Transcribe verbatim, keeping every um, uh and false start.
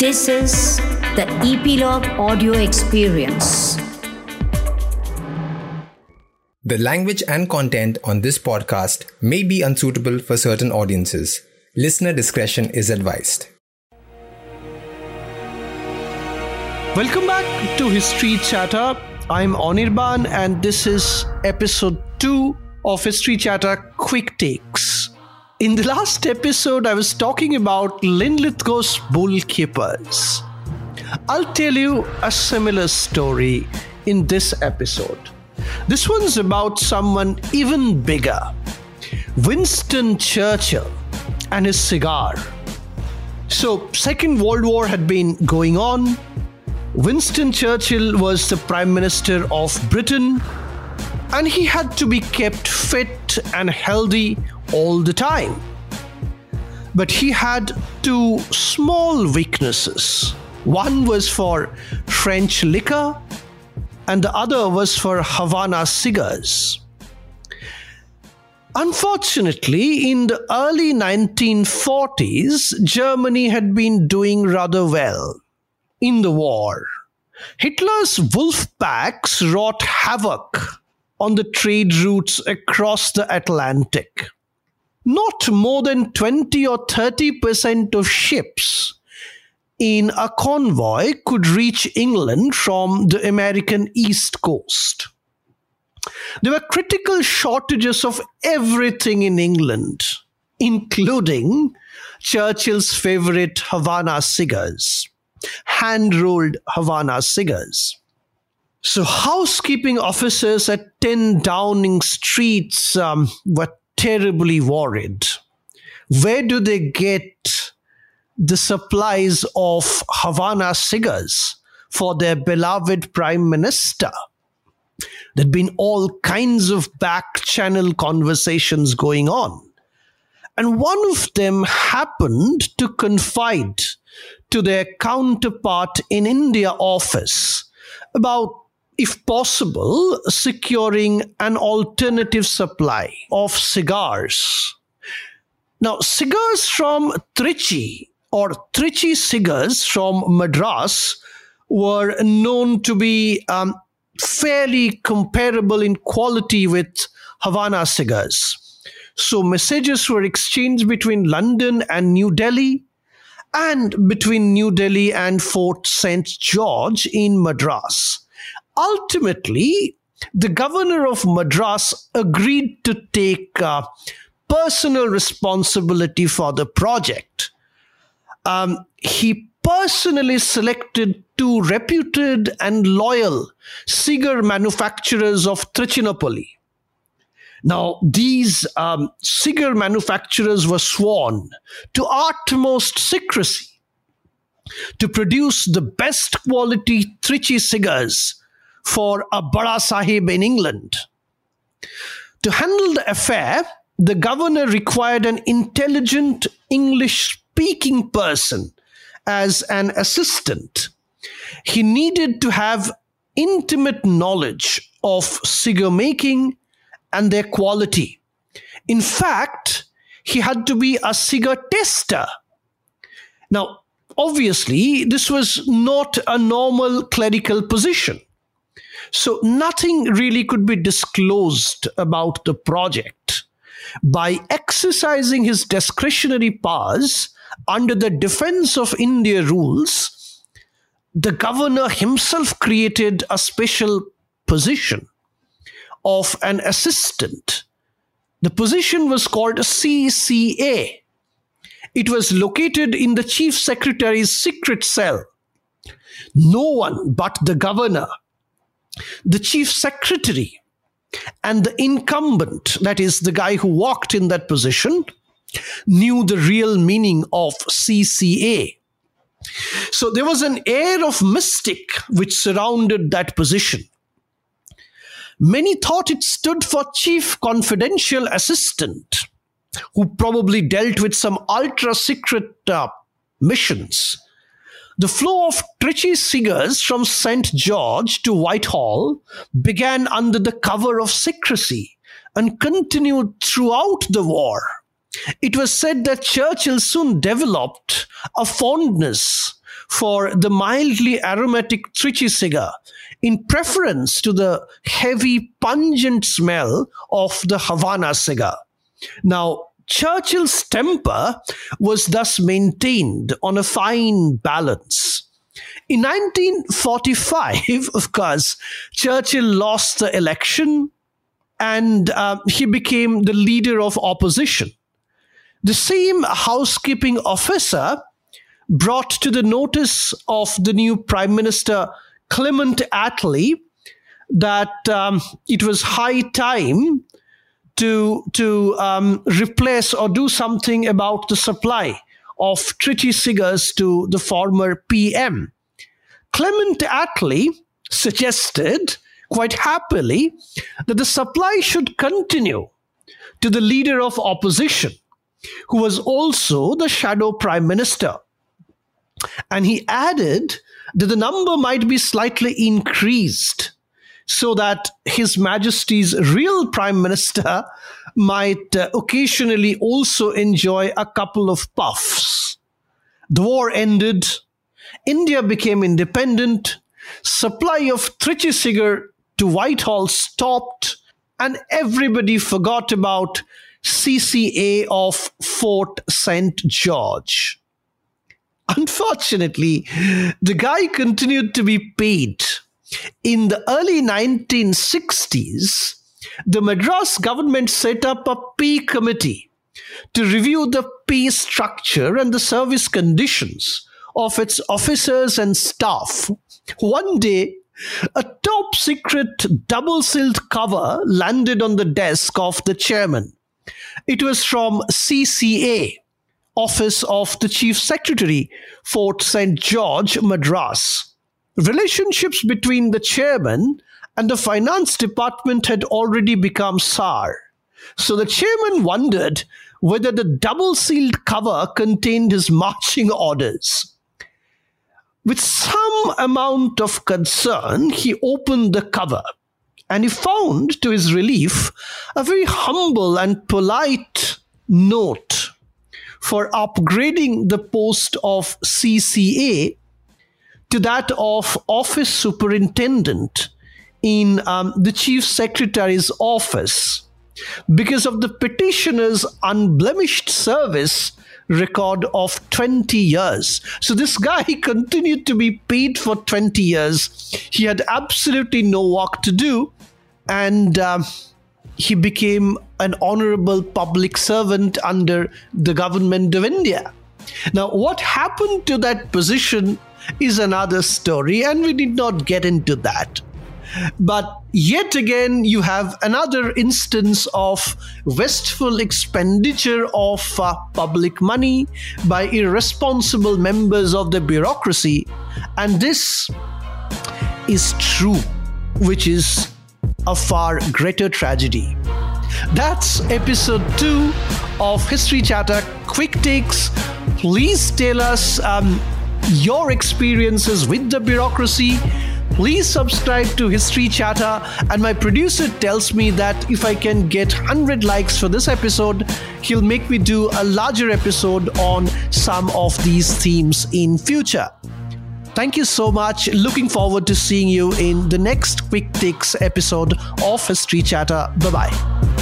This is the Epilogue Audio Experience. The language and content on this podcast may be unsuitable for certain audiences. Listener discretion is advised. Welcome back to History Chatter. I'm Anirban and this is episode two of History Chatter Quick Takes. In the last episode, I was talking about Linlithgow's bull keepers. I'll tell you a similar story in this episode. This one's about someone even bigger, Winston Churchill and his cigar. So, Second World War had been going on. Winston Churchill was the Prime Minister of Britain, and he had to be kept fit and healthy all the time. But he had two small weaknesses. One was for French liquor and the other was for Havana cigars. Unfortunately, in the early nineteen forties, Germany had been doing rather well in the war. Hitler's wolf packs wrought havoc on the trade routes across the Atlantic. Not more than twenty or thirty percent of ships in a convoy could reach England from the American East Coast. There were critical shortages of everything in England, including Churchill's favorite Havana cigars, hand-rolled Havana cigars. So housekeeping officers at ten Downing Streets um, were terribly worried. Where do they get the supplies of Havana cigars for their beloved Prime Minister? There'd been all kinds of back-channel conversations going on. And one of them happened to confide to their counterpart in India office about, if possible, securing an alternative supply of cigars. Now, cigars from Trichy or Trichy cigars from Madras were known to be um, fairly comparable in quality with Havana cigars. So messages were exchanged between London and New Delhi and between New Delhi and Fort Saint George in Madras. Ultimately, the governor of Madras agreed to take uh, personal responsibility for the project. Um, he personally selected two reputed and loyal cigar manufacturers of Trichinopoly. Now, these um, cigar manufacturers were sworn to utmost secrecy to produce the best quality Trichy cigars for a Bada Sahib in England. To handle the affair, the governor required an intelligent English-speaking person as an assistant. He needed to have intimate knowledge of cigar making and their quality. In fact, he had to be a cigar tester. Now, obviously, this was not a normal clerical position. So nothing really could be disclosed about the project. By exercising his discretionary powers under the Defense of India rules, the governor himself created a special position of an assistant. The position was called a C C A. It was located in the chief secretary's secret cell. No one but the governor, the chief secretary, and the incumbent, that is the guy who walked in that position, knew the real meaning of C C A. So there was an air of mystic which surrounded that position. Many thought it stood for Chief Confidential Assistant, who probably dealt with some ultra-secret uh, missions. The flow of Trichy cigars from Saint George to Whitehall began under the cover of secrecy and continued throughout the war. It was said that Churchill soon developed a fondness for the mildly aromatic Trichy cigar in preference to the heavy, pungent smell of the Havana cigar. Now, Churchill's temper was thus maintained on a fine balance. In nineteen forty-five, of course, Churchill lost the election and uh, he became the leader of opposition. The same housekeeping officer brought to the notice of the new Prime Minister Clement Attlee that um, it was high time to, to um, replace or do something about the supply of Trichy cigars to the former P M. Clement Attlee suggested quite happily that the supply should continue to the leader of opposition, who was also the shadow prime minister. And he added that the number might be slightly increased so that His Majesty's real prime minister might uh, occasionally also enjoy a couple of puffs. The war ended. India became independent. Supply of Trichy cigar to Whitehall stopped, and everybody forgot about C C A of Fort Saint George. Unfortunately, the guy continued to be paid. In the early nineteen sixties, the Madras government set up a pay committee to review the pay structure and the service conditions of its officers and staff. One day, a top secret double-sealed cover landed on the desk of the chairman. It was from C C A, Office of the Chief Secretary, Fort Saint George, Madras. Relationships between the chairman and the finance department had already become sour. So the chairman wondered whether the double-sealed cover contained his marching orders. With some amount of concern, he opened the cover. And he found, to his relief, a very humble and polite note for upgrading the post of C C A to that of Office Superintendent in um, the Chief Secretary's office because of the petitioner's unblemished service record of twenty years. So this guy continued to be paid for twenty years. He had absolutely no work to do. And um, he became an honorable public servant under the government of India. Now, what happened to that position is another story, and we did not get into that. But yet again, you have another instance of wasteful expenditure of uh, public money by irresponsible members of the bureaucracy. And this is true, which is a far greater tragedy. That's episode two of History Chatter Quick Takes. Please tell us um, your experiences with the bureaucracy. Please subscribe to History Chatter, and my producer tells me that if I can get one hundred likes for this episode, he'll make me do a larger episode on some of these themes in future. Thank you so much. Looking forward to seeing you in the next Quick Takes episode of History Chatter. Bye-bye.